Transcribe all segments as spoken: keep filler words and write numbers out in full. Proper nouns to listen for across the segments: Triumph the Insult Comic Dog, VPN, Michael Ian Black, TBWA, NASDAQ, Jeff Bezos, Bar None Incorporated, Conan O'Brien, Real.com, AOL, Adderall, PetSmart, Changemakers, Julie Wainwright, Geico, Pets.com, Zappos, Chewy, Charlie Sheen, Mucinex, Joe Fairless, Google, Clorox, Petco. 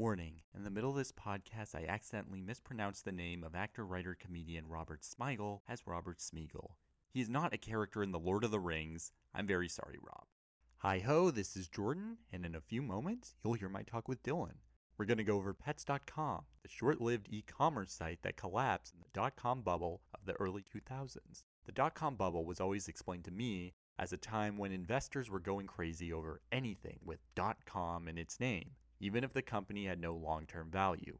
Warning, in the middle of this podcast, I accidentally mispronounced the name of actor-writer-comedian Robert Smigel as Robert Smigel. He is not a character in The Lord of the Rings. I'm very sorry, Rob. Hi-ho, this is Jordan, and in a few moments, you'll hear my talk with Dylan. We're going to go over Pets dot com, the short-lived e-commerce site that collapsed in the dot-com bubble of the early two thousands. The dot-com bubble was always explained to me as a time when investors were going crazy over anything with dot-com in its name, even if the company had no long-term value.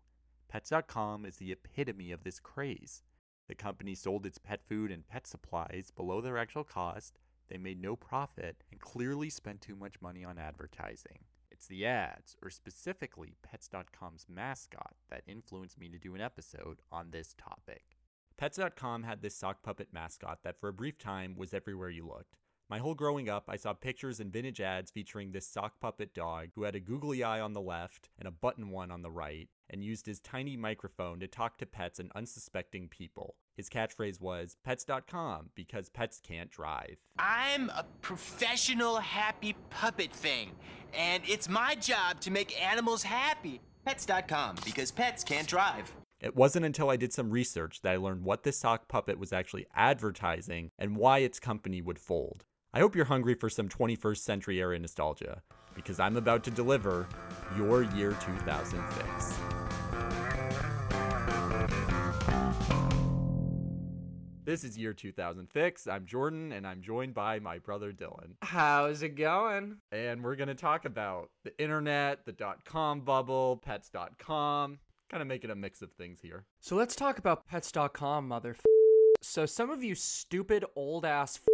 Pets dot com is the epitome of this craze. The company sold its pet food and pet supplies below their actual cost, they made no profit, and clearly spent too much money on advertising. It's the ads, or specifically Pets dot com's mascot, that influenced me to do an episode on this topic. Pets dot com had this sock puppet mascot that for a brief time was everywhere you looked. My whole growing up, I saw pictures and vintage ads featuring this sock puppet dog who had a googly eye on the left and a button one on the right, and used his tiny microphone to talk to pets and unsuspecting people. His catchphrase was, Pets dot com, because pets can't drive. I'm a professional happy puppet thing, and it's my job to make animals happy. Pets dot com, because pets can't drive. It wasn't until I did some research that I learned what this sock puppet was actually advertising and why its company would fold. I hope you're hungry for some twenty-first century era nostalgia, because I'm about to deliver your year two thousand fix. This is Year two thousand Fix. I'm Jordan, and I'm joined by my brother Dylan. How's it going? And we're going to talk about the internet, the dot-com bubble, Pets dot com, kind of making a mix of things here. So let's talk about Pets dot com, mother f***. So some of you stupid old-ass f***.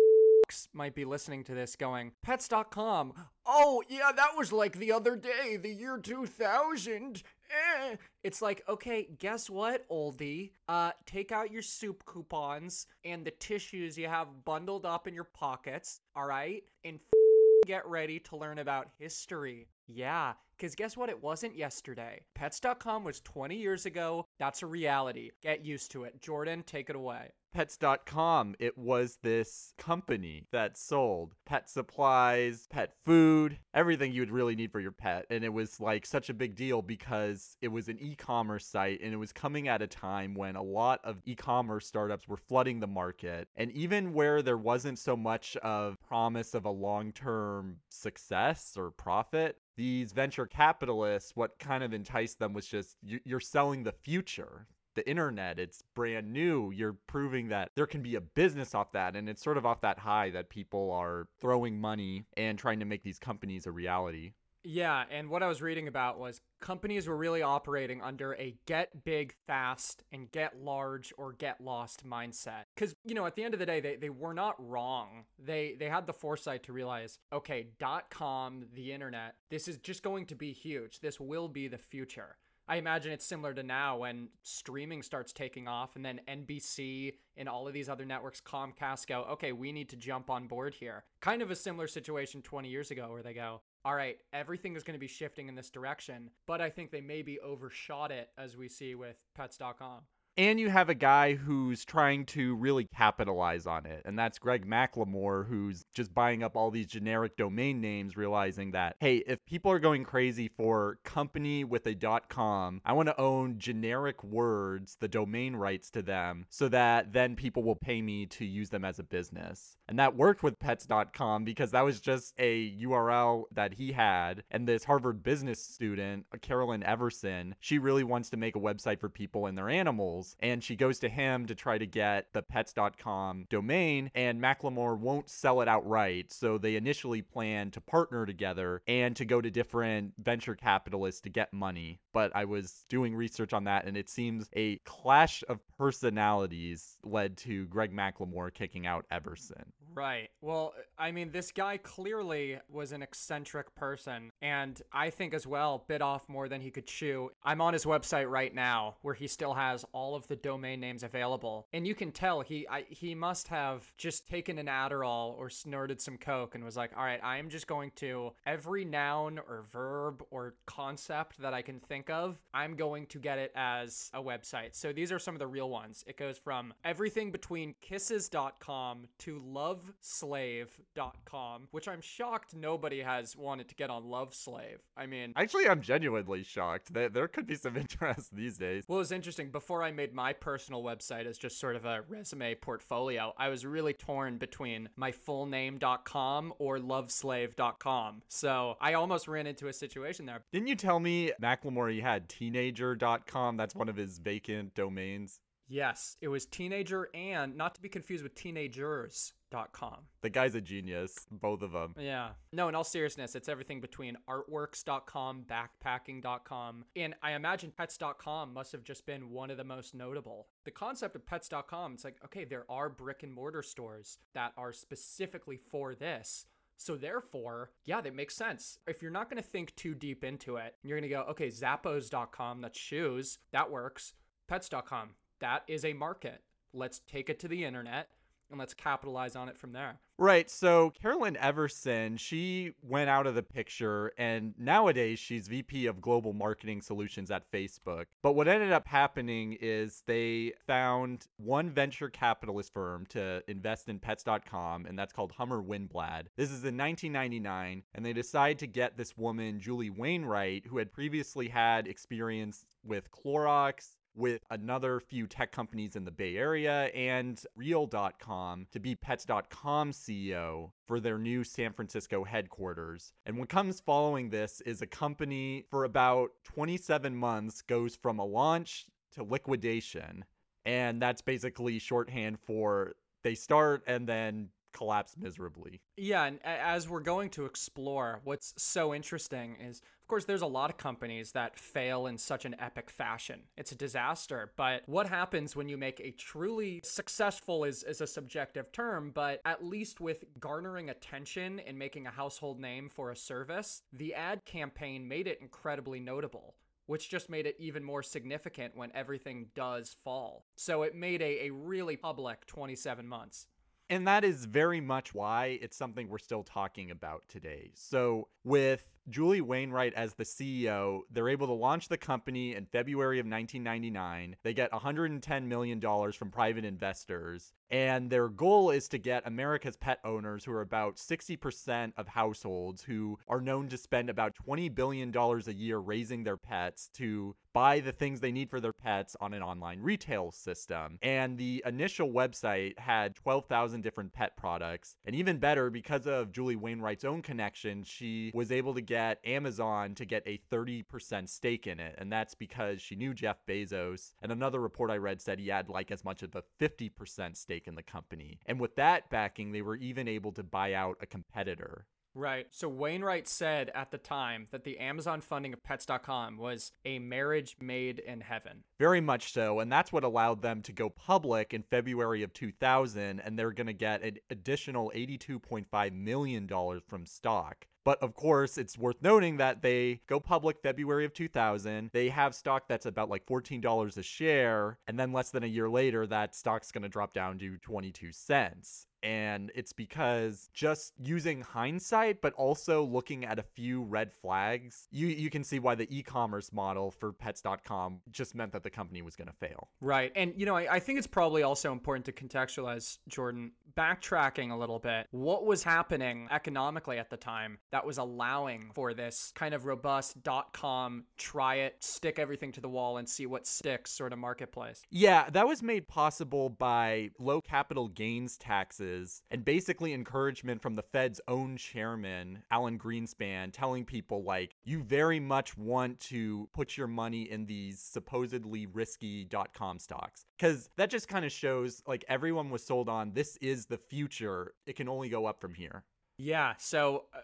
Might be listening to this going, Pets dot com, oh yeah, that was like the other day, the year two thousand, eh. It's like, okay, guess what, oldie? Uh, take out your soup coupons and the tissues you have bundled up in your pockets, all right? And f- get ready to learn about history. Yeah, because guess what? It wasn't yesterday. Pets dot com was twenty years ago. That's a reality. Get used to it. Jordan, take it away. Pets dot com, it was this company that sold pet supplies, pet food, everything you would really need for your pet. And it was like such a big deal because it was an e-commerce site, and it was coming at a time when a lot of e-commerce startups were flooding the market. And even where there wasn't so much of promise of a long-term success or profit, these venture capitalists, what kind of enticed them was just, you're selling the future. The internet, it's brand new. You're proving that there can be a business off that. And it's sort of off that high that people are throwing money and trying to make these companies a reality. Yeah, and what I was reading about was companies were really operating under a get big fast and get large or get lost mindset. Because, you know, at the end of the day, they, they were not wrong. They they had the foresight to realize, okay, dot-com, the internet, this is just going to be huge. This will be the future. I imagine it's similar to now when streaming starts taking off and then N B C and all of these other networks, Comcast, go, okay, we need to jump on board here. Kind of a similar situation twenty years ago where they go, all right, everything is going to be shifting in this direction, but I think they maybe overshot it, as we see with Pets dot com. And you have a guy who's trying to really capitalize on it, and that's Greg McLemore, who's just buying up all these generic domain names, realizing that, hey, if people are going crazy for company with a .com, I want to own generic words, the domain rights to them, so that then people will pay me to use them as a business. And that worked with Pets dot com because that was just a U R L that he had. And this Harvard business student, Carolyn Everson, she really wants to make a website for people and their animals. And she goes to him to try to get the Pets dot com domain. And McLemore won't sell it outright. So they initially plan to partner together and to go to different venture capitalists to get money. But I was doing research on that, and it seems a clash of personalities led to Greg McLemore kicking out Everson. Right. Well, I mean, this guy clearly was an eccentric person, and I think as well bit off more than he could chew. I'm on his website right now where he still has all of the domain names available, and you can tell he I, he must have just taken an Adderall or snorted some coke and was like, all right, I am just going to every noun or verb or concept that I can think of, I'm going to get it as a website. So these are some of the real ones. It goes from everything between kisses dot com to love slave dot com, which I'm shocked nobody has wanted to get on love slave. I mean... Actually, I'm genuinely shocked. There, there could be some interest these days. Well, it was interesting. Before I made my personal website as just sort of a resume portfolio, I was really torn between my full name dot com or love slave dot com. So I almost ran into a situation there. Didn't you tell me McLemore he had teenager dot com? That's one of his vacant domains. Yes, it was teenager and not to be confused with teenagers. Dot com. The guy's a genius, both of them. Yeah. No, in all seriousness, it's everything between artworks dot com, backpacking dot com, and I imagine pets dot com must have just been one of the most notable. The concept of pets dot com, it's like, okay, there are brick and mortar stores that are specifically for this. So therefore, yeah, that makes sense. If you're not going to think too deep into it, you're going to go, okay, zappos dot com, that's shoes, that works. pets dot com, that is a market. Let's take it to the internet. And let's capitalize on it from there. Right. So Carolyn Everson, she went out of the picture, and nowadays she's V P of Global Marketing Solutions at Facebook. But what ended up happening is they found one venture capitalist firm to invest in pets dot com, and that's called Hummer Winblad. This is in nineteen ninety-nine, and they decide to get this woman, Julie Wainwright, who had previously had experience with Clorox, with another few tech companies in the Bay Area, and Real dot com to be pets dot com C E O for their new San Francisco headquarters. And what comes following this is a company for about twenty-seven months goes from a launch to liquidation. And that's basically shorthand for they start and then collapse miserably. Yeah, and as we're going to explore, what's so interesting is, of course, there's a lot of companies that fail in such an epic fashion. It's a disaster. But what happens when you make a truly successful is, is a subjective term, but at least with garnering attention and making a household name for a service, the ad campaign made it incredibly notable, which just made it even more significant when everything does fall. So it made a, a really public twenty-seven months. And that is very much why it's something we're still talking about today. So with Julie Wainwright as the C E O, they're able to launch the company in February of nineteen ninety-nine. They get one hundred ten million dollars from private investors, and their goal is to get America's pet owners, who are about sixty percent of households who are known to spend about twenty billion dollars a year raising their pets, to buy the things they need for their pets on an online retail system. And the initial website had twelve thousand different pet products. And even better, because of Julie Wainwright's own connection, she was able to get at Amazon to get a thirty percent stake in it. And that's because she knew Jeff Bezos. And another report I read said he had like as much as a fifty percent stake in the company. And with that backing, they were even able to buy out a competitor. Right. So Wainwright said at the time that the Amazon funding of pets dot com was a marriage made in heaven. Very much so. And that's what allowed them to go public in February of two thousand. And they're going to get an additional eighty-two point five million dollars from stock. But of course, it's worth noting that they go public February of two thousand. They have stock that's about like fourteen dollars a share. And then less than a year later, that stock's going to drop down to twenty-two cents. And it's because just using hindsight, but also looking at a few red flags, you, you can see why the e-commerce model for pets dot com just meant that the company was going to fail. Right. And, you know, I, I think it's probably also important to contextualize, Jordan, backtracking a little bit. What was happening economically at the time that was allowing for this kind of robust dot-com, try it, stick everything to the wall and see what sticks sort of marketplace? Yeah, that was made possible by low capital gains taxes, and basically encouragement from the Fed's own chairman, Alan Greenspan, telling people like, you very much want to put your money in these supposedly risky dot-com stocks. Because that just kind of shows like everyone was sold on, this is the future. It can only go up from here. Yeah. So uh,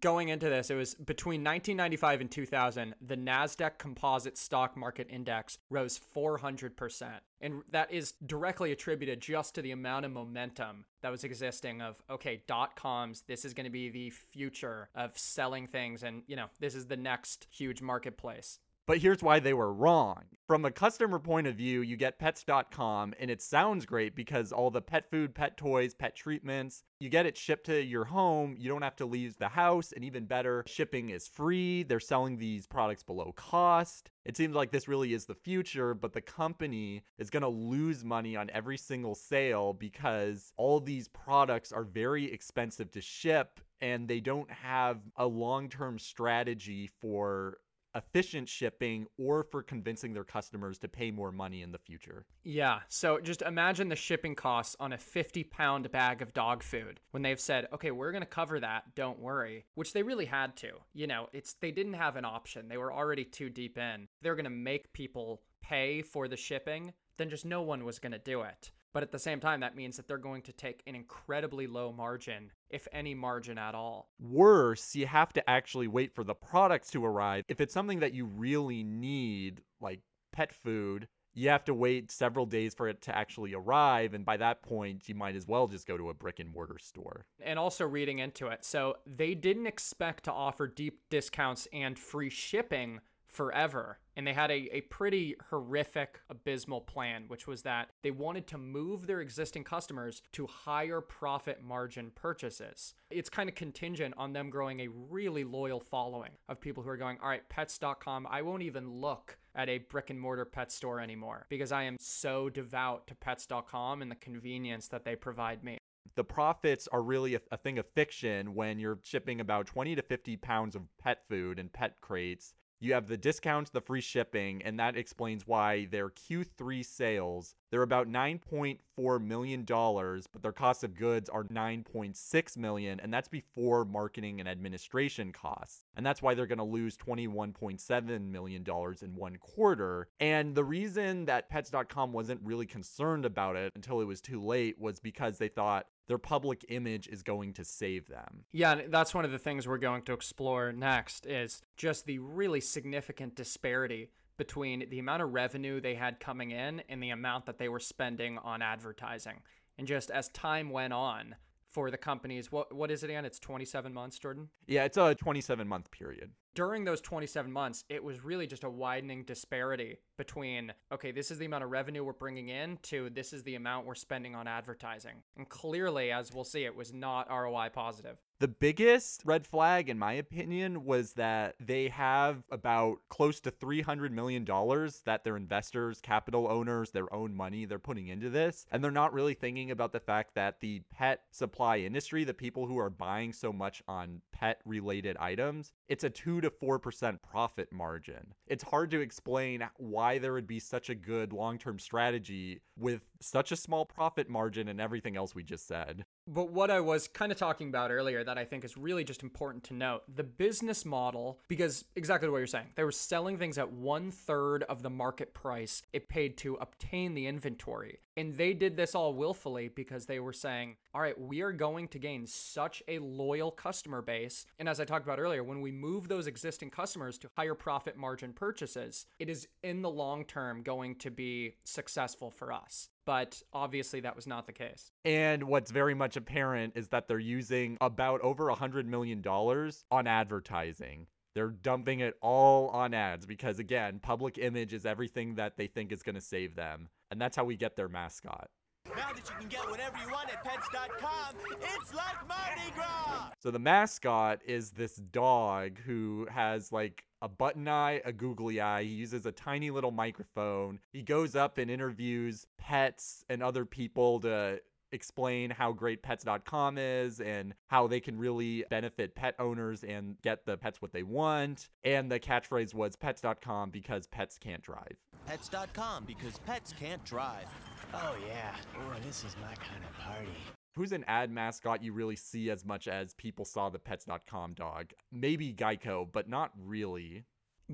going into this, it was between nineteen ninety-five and two thousand, the NASDAQ Composite Stock Market Index rose four hundred percent. And that is directly attributed just to the amount of momentum that was existing of, okay, dot-coms, this is going to be the future of selling things. And, you know, this is the next huge marketplace. But here's why they were wrong. From a customer point of view, you get Pets dot com, and it sounds great because all the pet food, pet toys, pet treatments, you get it shipped to your home. You don't have to leave the house, and even better, shipping is free. They're selling these products below cost. It seems like this really is the future, but the company is going to lose money on every single sale because all these products are very expensive to ship, and they don't have a long-term strategy for efficient shipping or for convincing their customers to pay more money in the future. Yeah, so just imagine the shipping costs on a fifty pound bag of dog food when they've said, okay, we're going to cover that, don't worry, which they really had to. You know, it's they didn't have an option. They were already too deep in. They're going to make people pay for the shipping, then just no one was going to do it. But at the same time, that means that they're going to take an incredibly low margin, if any margin at all. Worse, you have to actually wait for the products to arrive. If it's something that you really need, like pet food, you have to wait several days for it to actually arrive. And by that point, you might as well just go to a brick and mortar store. And also reading into it, so they didn't expect to offer deep discounts and free shipping forever. And they had a, a pretty horrific, abysmal plan, which was that they wanted to move their existing customers to higher profit margin purchases. It's kind of contingent on them growing a really loyal following of people who are going, all right, pets dot com, I won't even look at a brick and mortar pet store anymore because I am so devout to pets dot com and the convenience that they provide me. The profits are really a, a thing of fiction when you're shipping about twenty to fifty pounds of pet food and pet crates. You have the discounts, the free shipping, and that explains why their Q three sales, they're about nine point four million dollars, but their cost of goods are nine point six million dollars, and that's before marketing and administration costs. And that's why they're going to lose twenty-one point seven million dollars in one quarter. And the reason that Pets dot com wasn't really concerned about it until it was too late was because they thought their public image is going to save them. Yeah, and that's one of the things we're going to explore next is just the really significant disparity between the amount of revenue they had coming in and the amount that they were spending on advertising. And just as time went on for the companies, what what is it, Ann? It's twenty-seven months, Jordan? Yeah, it's a twenty-seven month period. During those twenty-seven months, it was really just a widening disparity between, okay, this is the amount of revenue we're bringing in to this is the amount we're spending on advertising. And clearly, as we'll see, it was not R O I positive. The biggest red flag, in my opinion, was that they have about close to three hundred million dollars that their investors, capital owners, their own money, they're putting into this. And they're not really thinking about the fact that the pet supply industry, the people who are buying so much on pet-related items, it's a two to four percent profit margin. It's hard to explain why there would be such a good long-term strategy with such a small profit margin and everything else we just said. But what I was kind of talking about earlier that I think is really just important to note, the business model, because exactly what you're saying, they were selling things at one third of the market price it paid to obtain the inventory. And they did this all willfully because they were saying, all right, we are going to gain such a loyal customer base. And as I talked about earlier, when we move those existing customers to higher profit margin purchases, it is in the long term going to be successful for us. But obviously that was not the case. And what's very much apparent is that they're using about over one hundred million dollars on advertising. They're dumping it all on ads because, again, public image is everything that they think is going to save them. And that's how we get their mascot. Now that you can get whatever you want at pets dot com, it's like Mardi Gras! So the mascot is this dog who has, like, a button eye, a googly eye. He uses a tiny little microphone. He goes up and interviews pets and other people to explain how great pets dot com is and how they can really benefit pet owners and get the pets what they want. And the catchphrase was pets dot com because pets can't drive. Pets dot com because pets can't drive. Oh yeah, oh, this is my kind of party. Who's an ad mascot you really see as much as people saw the pets dot com dog? Maybe Geico, but not really.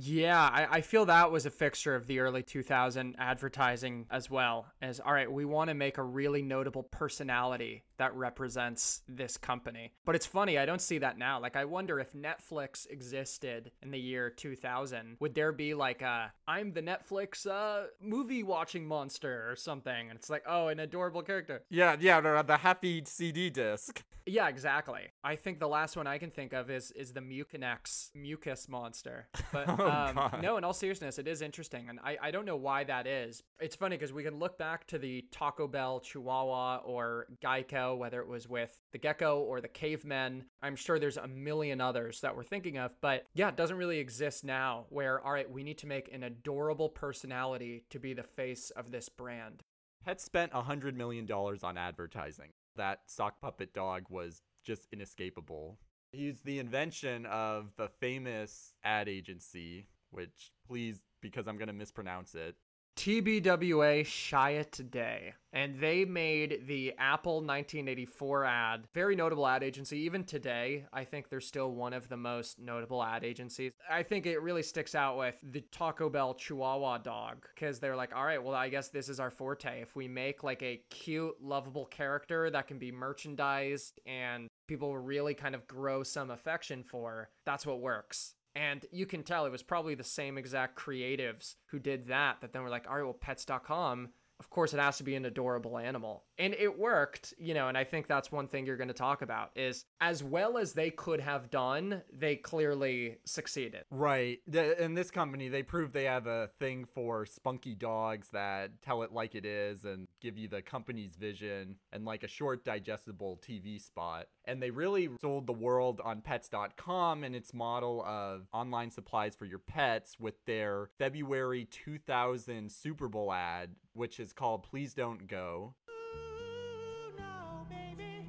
Yeah, I, I feel that was a fixture of the early two thousand advertising as well. As, all right, we want to make a really notable personality that represents this company. But it's funny, I don't see that now. Like, I wonder if Netflix existed in the year two thousand, would there be like a, I'm the Netflix uh, movie watching monster or something? And it's like, oh, an adorable character. Yeah, yeah, no, the happy C D disc. Yeah, exactly. I think the last one I can think of is is the Mucinex mucus monster. But Oh, um, God. No, in all seriousness, it is interesting. And I, I don't know why that is. It's funny because we can look back to the Taco Bell Chihuahua or Geico, whether it was with the gecko or the cavemen. I'm sure there's a million others that we're thinking of. But yeah, it doesn't really exist now where, all right, we need to make an adorable personality to be the face of this brand. Pets spent one hundred million dollars on advertising. That sock puppet dog was just inescapable. He's the invention of the famous ad agency, which, please, because I'm going to mispronounce it. T B W A Shiat Day. And they made the Apple nineteen eighty-four ad, very notable ad agency. Even today, I think they're still one of the most notable ad agencies. I think it really sticks out with the Taco Bell Chihuahua dog because they're like, all right, well, I guess this is our forte. If we make like a cute, lovable character that can be merchandised and people really kind of grow some affection for, that's what works. And you can tell it was probably the same exact creatives who did that, that then were like, all right, well, pets dot com, of course, it has to be an adorable animal. And it worked, you know, and I think that's one thing you're going to talk about is as well as they could have done, they clearly succeeded. Right. In this company, they proved they have a thing for spunky dogs that tell it like it is and give you the company's vision and like a short digestible T V spot. And they really sold the world on pets dot com and its model of online supplies for your pets with their February two thousand Super Bowl ad, which is called Please Don't Go. Ooh, no, baby,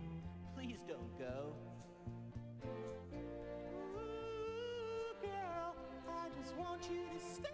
please don't go. Ooh, girl, I just want you to stay.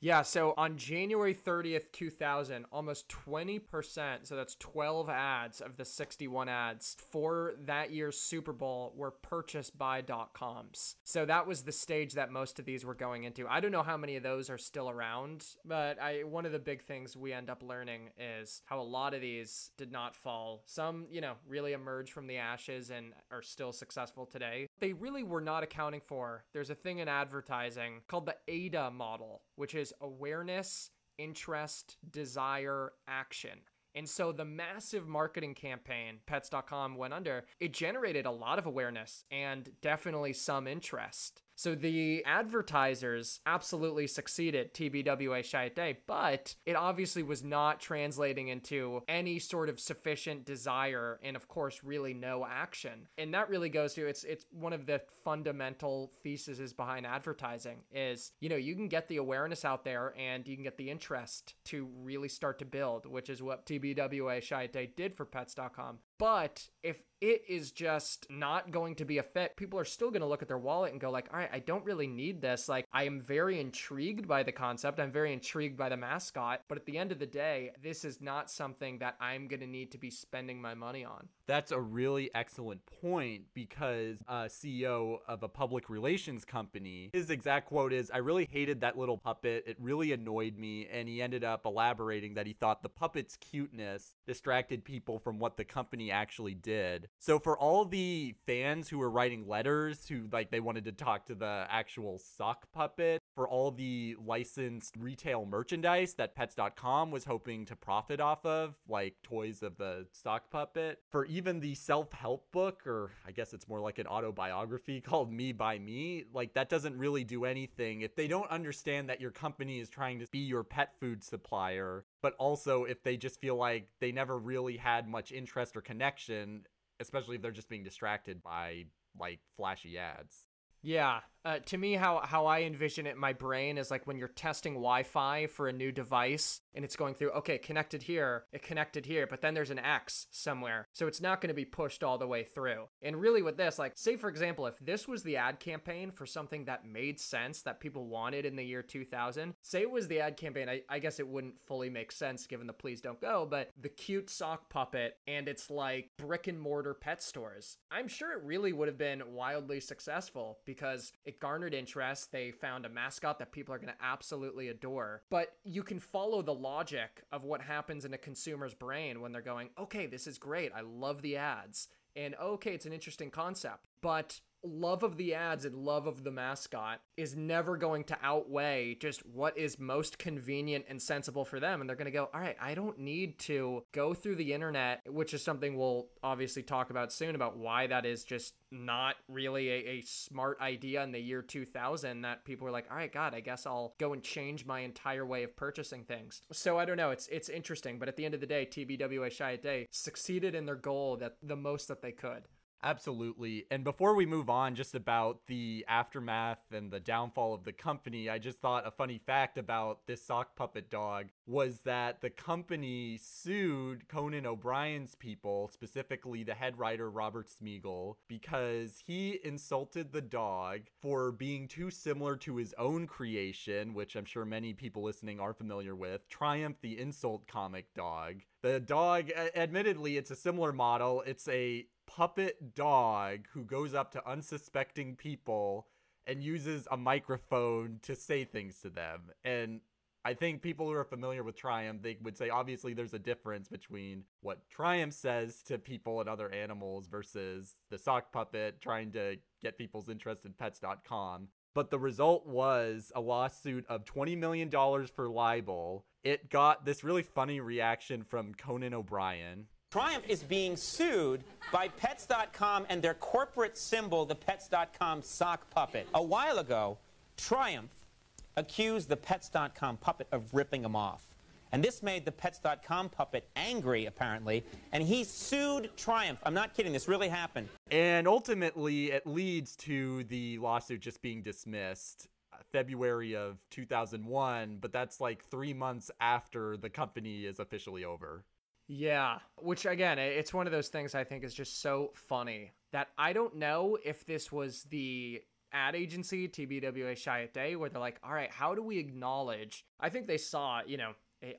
Yeah, so on January thirtieth, two thousand, almost twenty percent, so that's twelve ads of the sixty-one ads for that year's Super Bowl were purchased by dot coms. So that was the stage that most of these were going into. I don't know how many of those are still around, but I one of the big things we end up learning is how a lot of these did not fall. Some, you know, really emerge from the ashes and are still successful today. They really were not accounting for, there's a thing in advertising called the AIDA model, which is awareness, interest, desire, action. And so the massive marketing campaign pets dot com went under, it generated a lot of awareness and definitely some interest. So the advertisers absolutely succeeded, T B W A Shiat Day, but it obviously was not translating into any sort of sufficient desire and, of course, really no action. And that really goes to, it's it's one of the fundamental theses behind advertising is, you know, you can get the awareness out there and you can get the interest to really start to build, which is what T B W A Shiat Day did for pets dot com. But if it is just not going to be a fit, people are still going to look at their wallet and go like, all right, I don't really need this. Like, I am very intrigued by the concept. I'm very intrigued by the mascot. But at the end of the day, this is not something that I'm going to need to be spending my money on. That's a really excellent point because a C E O of a public relations company, his exact quote is, I really hated that little puppet. It really annoyed me. And he ended up elaborating that he thought the puppet's cuteness distracted people from what the company actually did. So for all the fans who were writing letters who like they wanted to talk to the actual sock puppet, for all the licensed retail merchandise that pets dot com was hoping to profit off of, like toys of the sock puppet, for even the self-help book, or I guess it's more like an autobiography called Me by Me, like that doesn't really do anything if they don't understand that your company is trying to be your pet food supplier, but also if they just feel like they never really had much interest or connection, especially if they're just being distracted by like flashy ads. Yeah. Uh, to me, how, how I envision it in my brain is like when you're testing Wi-Fi for a new device and it's going through, okay, connected here, it connected here, but then there's an X somewhere. So it's not going to be pushed all the way through. And really with this, like say, for example, if this was the ad campaign for something that made sense that people wanted in the year two thousand, say it was the ad campaign, I, I guess it wouldn't fully make sense given the Please Don't Go, but the cute sock puppet and it's like brick and mortar pet stores. I'm sure it really would have been wildly successful because because it garnered interest. They found a mascot that people are going to absolutely adore. But you can follow the logic of what happens in a consumer's brain when they're going, okay, this is great. I love the ads. And okay, it's an interesting concept. but love of the ads and love of the mascot is never going to outweigh just what is most convenient and sensible for them. And they're going to go, all right, I don't need to go through the internet, which is something we'll obviously talk about soon, about why that is just not really a, a smart idea in the year two thousand, that people are like, all right, God, I guess I'll go and change my entire way of purchasing things. So I don't know. It's it's interesting. But at the end of the day, T B W A Chi at Day succeeded in their goal that the most that they could. Absolutely. And before we move on, just about the aftermath and the downfall of the company, I just thought a funny fact about this sock puppet dog was that the company sued Conan O'Brien's people, specifically the head writer Robert Smigel, because he insulted the dog for being too similar to his own creation, which I'm sure many people listening are familiar with, Triumph the Insult Comic Dog. The dog, admittedly, it's a similar model. It's a puppet dog who goes up to unsuspecting people and uses a microphone to say things to them. And I think people who are familiar with Triumph, they would say, obviously, there's a difference between what Triumph says to people and other animals versus the sock puppet trying to get people's interest in Pets dot com. But the result was a lawsuit of twenty million dollars for libel. It got this really funny reaction from Conan O'Brien. Triumph is being sued by Pets dot com and their corporate symbol, the Pets dot com sock puppet. A while ago, Triumph accused the Pets dot com puppet of ripping him off. And this made the Pets dot com puppet angry, apparently, and he sued Triumph. I'm not kidding, this really happened. And ultimately, it leads to the lawsuit just being dismissed. February of two thousand one, but that's like three months after the company is officially over. Yeah, which again, it's one of those things I think is just so funny that I don't know if this was the ad agency, T B W A Chi at Day, where they're like, all right, how do we acknowledge? I think they saw, you know,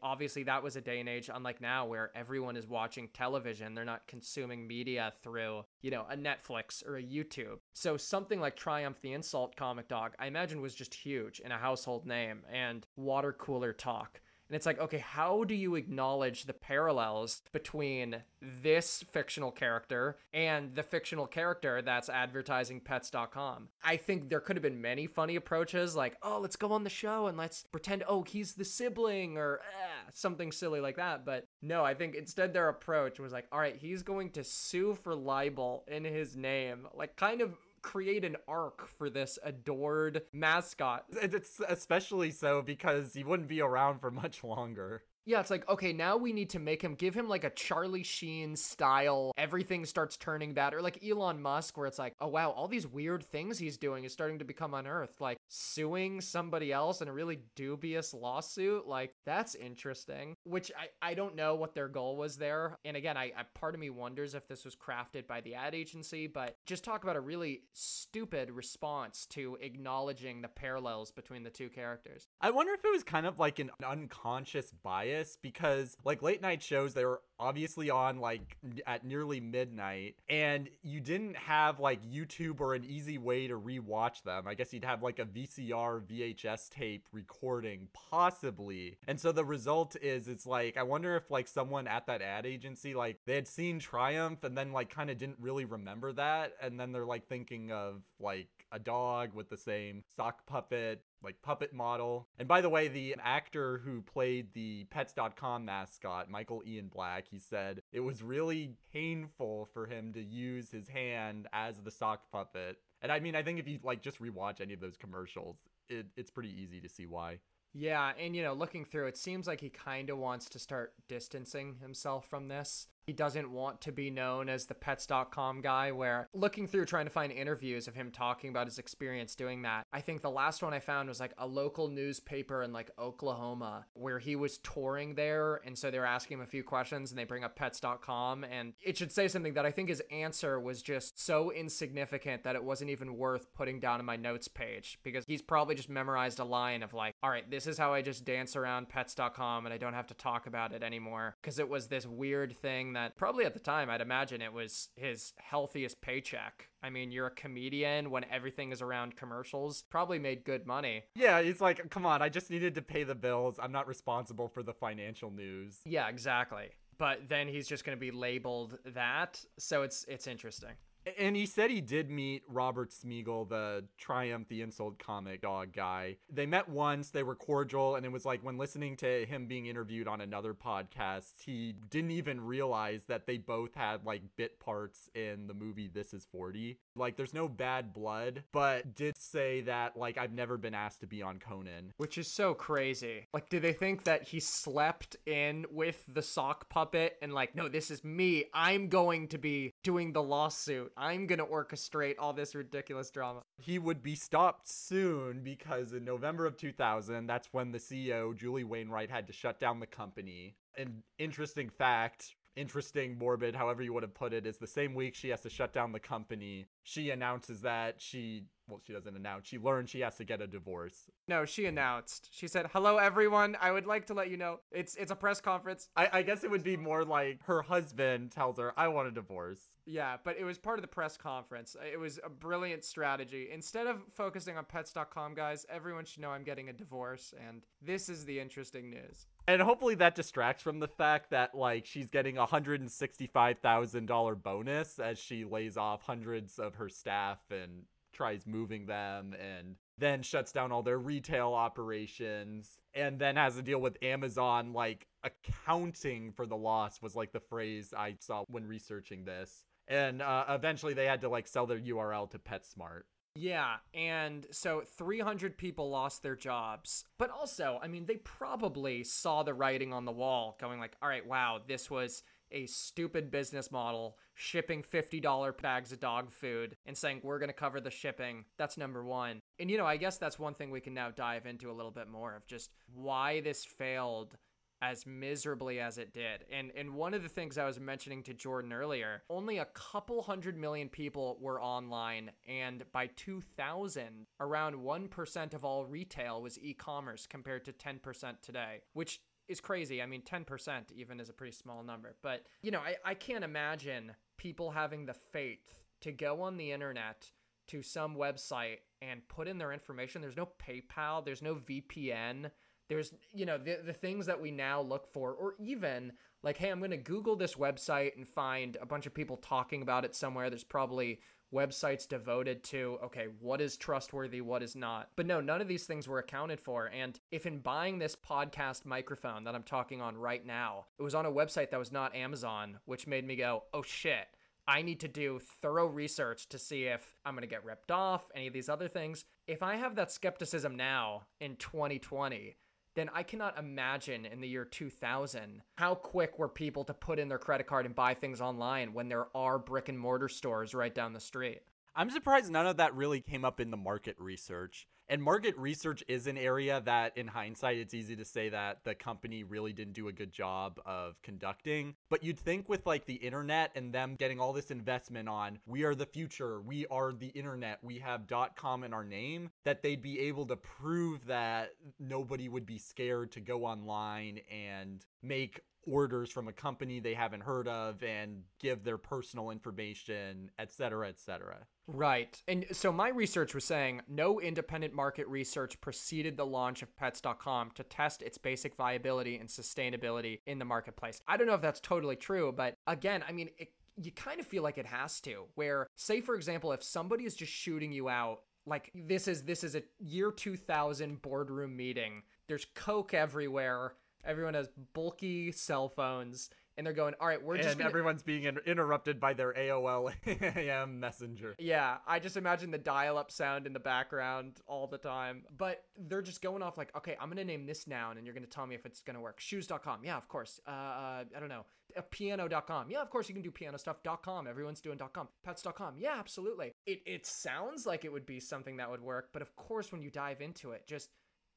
obviously that was a day and age unlike now where everyone is watching television. They're not consuming media through, you know, a Netflix or a YouTube. So something like Triumph the Insult Comic Dog, I imagine was just huge and a household name and water cooler talk. And it's like, okay, how do you acknowledge the parallels between this fictional character and the fictional character that's advertising Pets dot com? I think there could have been many funny approaches like, oh, let's go on the show and let's pretend, oh, he's the sibling or ah, something silly like that. But no, I think instead their approach was like, all right, he's going to sue for libel in his name, like kind of create an arc for this adored mascot. It's especially so because he wouldn't be around for much longer. Yeah, it's like, okay, now we need to make him, give him like a Charlie Sheen style, everything starts turning bad, or like Elon Musk, where it's like, oh wow, all these weird things he's doing is starting to become unearthed, like suing somebody else in a really dubious lawsuit, like that's interesting, which I, I don't know what their goal was there. And again, I, I part of me wonders if this was crafted by the ad agency, but just talk about a really stupid response to acknowledging the parallels between the two characters. I wonder if it was kind of like an unconscious bias, because like late night shows, they were obviously on like at nearly midnight and you didn't have like YouTube or an easy way to rewatch them. I guess you'd have like a V C R, V H S tape recording possibly. And so the result is it's like, I wonder if like someone at that ad agency, like they had seen Triumph and then like kind of didn't really remember that. And then they're like thinking of like a dog with the same sock puppet, like puppet model. And by the way, the actor who played the Pets dot com mascot, Michael Ian Black, he said it was really painful for him to use his hand as the sock puppet. And I mean, I think if you like just rewatch any of those commercials, it, it's pretty easy to see why. Yeah, and you know, looking through, it seems like he kind of wants to start distancing himself from this. He doesn't want to be known as the Pets dot com guy, where looking through trying to find interviews of him talking about his experience doing that. I think the last one I found was like a local newspaper in like Oklahoma where he was touring there. And so they were asking him a few questions and they bring up Pets dot com. And it should say something that I think his answer was just so insignificant that it wasn't even worth putting down in my notes page, because he's probably just memorized a line of like, all right, this is how I just dance around Pets dot com and I don't have to talk about it anymore, because it was this weird thing that probably at the time, I'd imagine it was his healthiest paycheck. I mean, you're a comedian when everything is around commercials, probably made good money. Yeah, it's like, come on, I just needed to pay the bills. I'm not responsible for the financial news. Yeah, exactly. But then he's just going to be labeled that. So it's it's interesting. And he said he did meet Robert Smigel, the Triumph the Insult Comic Dog guy. They met once, they were cordial, and it was like when listening to him being interviewed on another podcast, he didn't even realize that they both had like bit parts in the movie This Is forty. Like, there's no bad blood, but did say that, like, I've never been asked to be on Conan. Which is so crazy. Like, do they think that he slept in with the sock puppet and like, no, this is me. I'm going to be doing the lawsuit. I'm going to orchestrate all this ridiculous drama. He would be stopped soon because in November of two thousand, that's when the C E O, Julie Wainwright, had to shut down the company. An interesting fact, interesting, morbid, however you would have put it, is the same week she has to shut down the company, she announces that she, well, she doesn't announce, she learned she has to get a divorce. No, she announced. She said, hello, everyone. I would like to let you know. It's it's a press conference. I, I guess it would be more like her husband tells her, I want a divorce. Yeah, but it was part of the press conference. It was a brilliant strategy. Instead of focusing on pets dot com, guys, everyone should know I'm getting a divorce. And this is the interesting news. And hopefully that distracts from the fact that, like, she's getting a one hundred sixty-five thousand dollars bonus as she lays off hundreds of her staff and tries moving them and then shuts down all their retail operations and then has to deal with Amazon, like, accounting for the loss was like the phrase I saw when researching this. And uh, eventually they had to like sell their U R L to PetSmart. Yeah, and so three hundred people lost their jobs. But also, I mean, they probably saw the writing on the wall going like, all right, wow, this was a stupid business model, shipping fifty dollar bags of dog food and saying, we're going to cover the shipping. That's number one. And, you know, I guess that's one thing we can now dive into a little bit more of just why this failed as miserably as it did. And and one of the things I was mentioning to Jordan earlier, only a couple hundred million people were online, and by two thousand, around one percent of all retail was e-commerce compared to ten percent today, which is crazy. I mean, ten percent even is a pretty small number. But, you know, I, I can't imagine people having the faith to go on the internet to some website and put in their information. There's no PayPal. There's no V P N. There's, you know, the, the things that we now look for, or even like, hey, I'm going to Google this website and find a bunch of people talking about it somewhere. There's probably websites devoted to, okay, what is trustworthy, what is not. But no, none of these things were accounted for. And if in buying this podcast microphone that I'm talking on right now, it was on a website that was not Amazon, which made me go, oh shit, I need to do thorough research to see if I'm going to get ripped off, any of these other things. If I have that skepticism now in twenty twenty, then I cannot imagine in the year two thousand how quick were people to put in their credit card and buy things online when there are brick and mortar stores right down the street. I'm surprised none of that really came up in the market research. And market research is an area that, in hindsight, it's easy to say that the company really didn't do a good job of conducting. But you'd think with like the internet and them getting all this investment on, we are the future, we are the internet, we have .com in our name, that they'd be able to prove that nobody would be scared to go online and make orders from a company they haven't heard of and give their personal information, et cetera, et cetera. Right. And so my research was saying no independent market research preceded the launch of pets dot com to test its basic viability and sustainability in the marketplace. I don't know if that's totally true, but again, I mean, it, you kind of feel like it has to, where say, for example, if somebody is just shooting you out, like this is, this is a year two thousand boardroom meeting, there's Coke everywhere, everyone has bulky cell phones, and they're going, all right, we're just and gonna... everyone's being in- interrupted by their A O L A M messenger. Yeah, I just imagine the dial-up sound in the background all the time. But they're just going off like, okay, I'm going to name this noun, and you're going to tell me if it's going to work. Shoes dot com, yeah, of course. Uh, uh, I don't know. Uh, piano dot com, yeah, of course, you can do piano stuff. .com, everyone's doing .com. Pets dot com, yeah, absolutely. It It sounds like it would be something that would work, but of course, when you dive into it, just...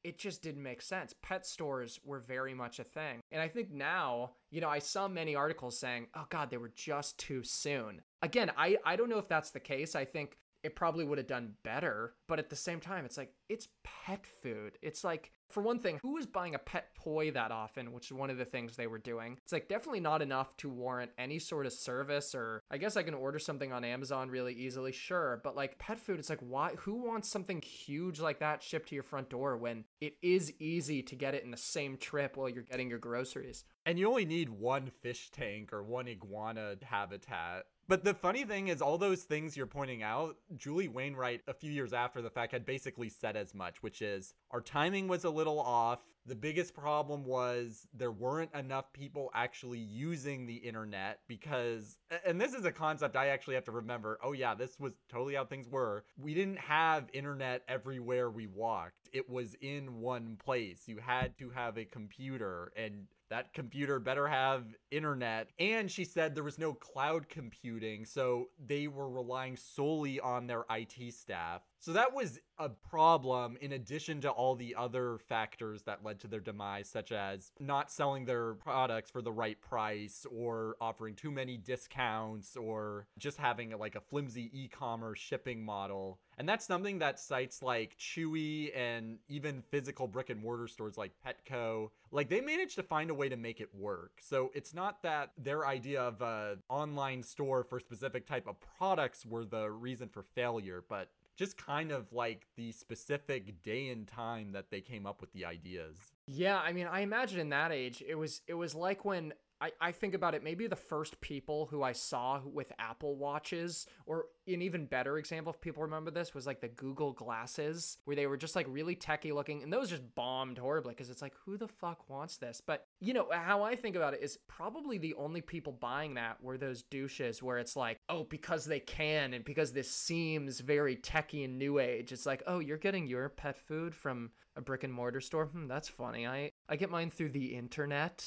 it just didn't make sense. Pet stores were very much a thing. And I think now, you know, I saw many articles saying, oh God, they were just too soon. Again, I, I don't know if that's the case. I think it probably would have done better. But at the same time, it's like, it's pet food. It's like, for one thing, who is buying a pet toy that often, which is one of the things they were doing? It's like definitely not enough to warrant any sort of service, or I guess I can order something on Amazon really easily, sure. But like pet food, it's like, why? Who wants something huge like that shipped to your front door when it is easy to get it in the same trip while you're getting your groceries? And you only need one fish tank or one iguana habitat. But the funny thing is, all those things you're pointing out, Julie Wainwright, a few years after the fact, had basically said as much, which is, our timing was a little off. The biggest problem was there weren't enough people actually using the internet because, and this is a concept I actually have to remember, oh yeah, this was totally how things were. We didn't have internet everywhere we walked. It was in one place. You had to have a computer, and that computer better have internet. And she said there was no cloud computing, so they were relying solely on their I T staff. So that was a problem in addition to all the other factors that led to their demise, such as not selling their products for the right price or offering too many discounts or just having like a flimsy e-commerce shipping model. And that's something that sites like Chewy and even physical brick and mortar stores like Petco, like they managed to find a way to make it work. So it's not that their idea of an online store for a specific type of products were the reason for failure, but just kind of like the specific day and time that they came up with the ideas. Yeah, I mean, I imagine in that age, it was it was like when I, I think about it, maybe the first people who I saw with Apple Watches, or an even better example, if people remember this, was like the Google Glasses, where they were just like really techie looking, and those just bombed horribly because it's like, who the fuck wants this? But you know, how I think about it is probably the only people buying that were those douches where it's like, oh, because they can, and because this seems very techie and new age. It's like, oh, you're getting your pet food from a brick and mortar store? Hmm, that's funny. I, I get mine through the internet.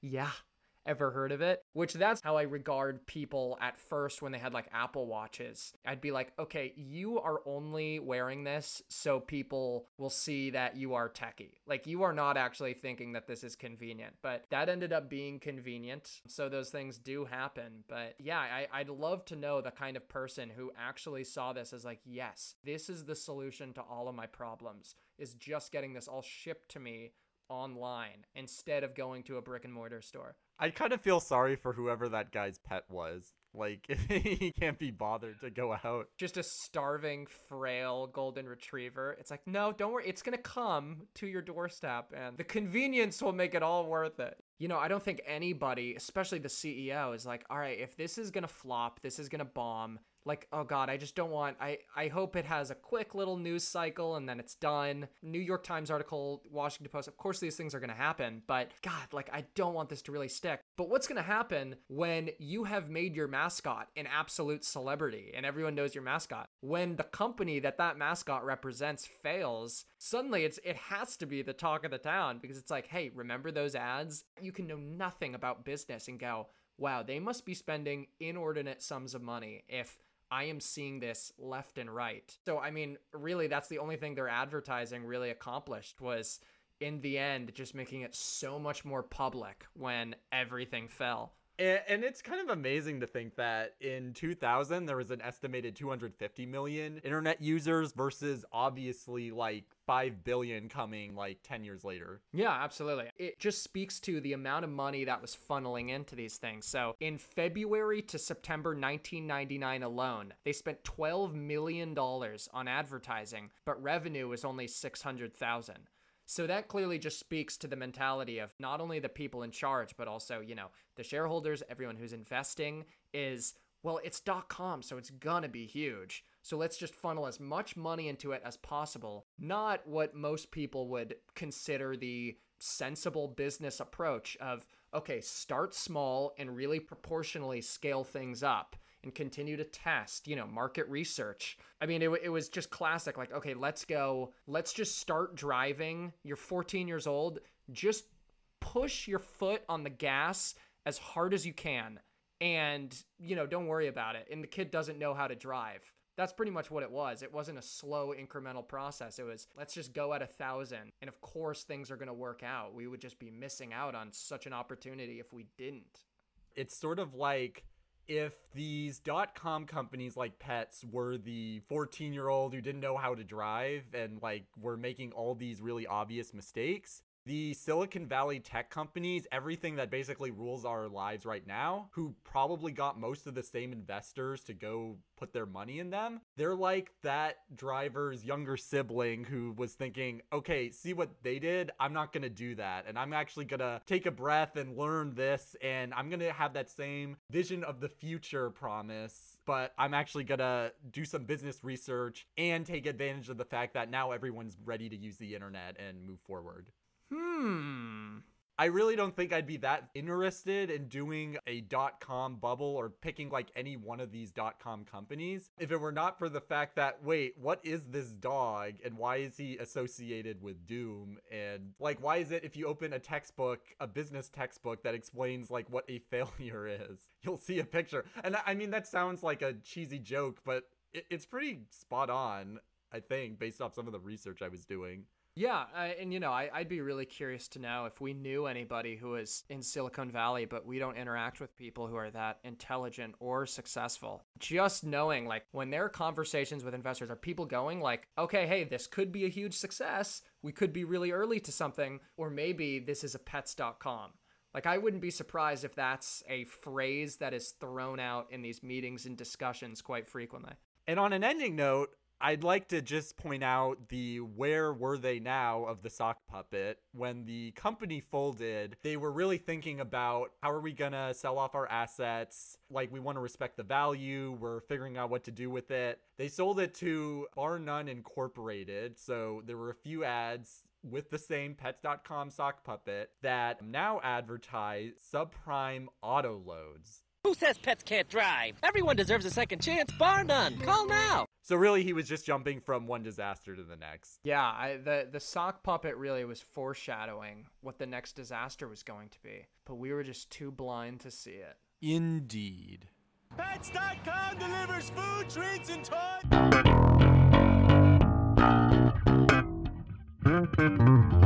Yeah. Ever heard of it? Which that's how I regard people at first when they had like Apple Watches. I'd be like, okay, you are only wearing this so people will see that you are techie. Like you are not actually thinking that this is convenient, but that ended up being convenient. So those things do happen. But yeah, I, I'd love to know the kind of person who actually saw this as like, yes, this is the solution to all of my problems, is just getting this all shipped to me online instead of going to a brick and mortar store. I kind of feel sorry for whoever that guy's pet was. Like, he can't be bothered to go out. Just a starving, frail golden retriever. It's like, no, don't worry. It's going to come to your doorstep, and the convenience will make it all worth it. You know, I don't think anybody, especially the C E O, is like, all right, if this is going to flop, this is going to bomb. Like, oh God, I just don't want, I, I hope it has a quick little news cycle and then it's done. New York Times article, Washington Post, of course these things are going to happen, but God, like, I don't want this to really stick. But what's going to happen when you have made your mascot an absolute celebrity and everyone knows your mascot? When the company that that mascot represents fails, suddenly it's it has to be the talk of the town because it's like, hey, remember those ads? You can know nothing about business and go, wow, they must be spending inordinate sums of money if I am seeing this left and right. So, I mean, really, that's the only thing their advertising really accomplished was, in the end, just making it so much more public when everything fell. And it's kind of amazing to think that in two thousand, there was an estimated two hundred fifty million internet users versus obviously like five billion coming like ten years later. Yeah, absolutely. It just speaks to the amount of money that was funneling into these things. So in February to September nineteen ninety-nine alone, they spent twelve million dollars on advertising, but revenue was only six hundred thousand dollars. So that clearly just speaks to the mentality of not only the people in charge, but also, you know, the shareholders, everyone who's investing is, well, it's dot-com, so it's gonna be huge. So let's just funnel as much money into it as possible. Not what most people would consider the sensible business approach of, okay, start small and really proportionally scale things up and continue to test, you know, market research. I mean, it, it was just classic, like, okay, let's go, let's just start driving. You're fourteen years old, just push your foot on the gas as hard as you can. And, you know, don't worry about it. And the kid doesn't know how to drive. That's pretty much what it was. It wasn't a slow incremental process. It was, let's just go at a thousand. And of course, things are going to work out. We would just be missing out on such an opportunity if we didn't. It's sort of like, if these dot-com companies like Pets were the fourteen-year-old who didn't know how to drive and like were making all these really obvious mistakes, the Silicon Valley tech companies, everything that basically rules our lives right now, who probably got most of the same investors to go put their money in them, they're like that driver's younger sibling who was thinking, okay, see what they did? I'm not gonna do that. And I'm actually gonna take a breath and learn this. And I'm gonna have that same vision of the future promise, but I'm actually gonna do some business research and take advantage of the fact that now everyone's ready to use the internet and move forward. Hmm. I really don't think I'd be that interested in doing a dot-com bubble or picking like any one of these dot-com companies if it were not for the fact that, wait, what is this dog and why is he associated with doom? And like, why is it if you open a textbook, a business textbook that explains like what a failure is, you'll see a picture. And I mean, that sounds like a cheesy joke, but it's pretty spot on, I think, based off some of the research I was doing. Yeah, I, and you know, I, I'd be really curious to know if we knew anybody who is in Silicon Valley, but we don't interact with people who are that intelligent or successful. Just knowing, like, when there are conversations with investors, are people going like, okay, hey, this could be a huge success. We could be really early to something, or maybe this is a pets dot com. Like, I wouldn't be surprised if that's a phrase that is thrown out in these meetings and discussions quite frequently. And on an ending note, I'd like to just point out the where were they now of the sock puppet. When the company folded, they were really thinking about how are we gonna sell off our assets? Like, we wanna respect the value, we're figuring out what to do with it. They sold it to Bar None Incorporated, so there were a few ads with the same pets dot com sock puppet that now advertise subprime auto loads. Who says pets can't drive? Everyone deserves a second chance, bar none. Call now. So really, he was just jumping from one disaster to the next. Yeah, I, the, the sock puppet really was foreshadowing what the next disaster was going to be. But we were just too blind to see it. Indeed. pets dot com delivers food, treats, and toys.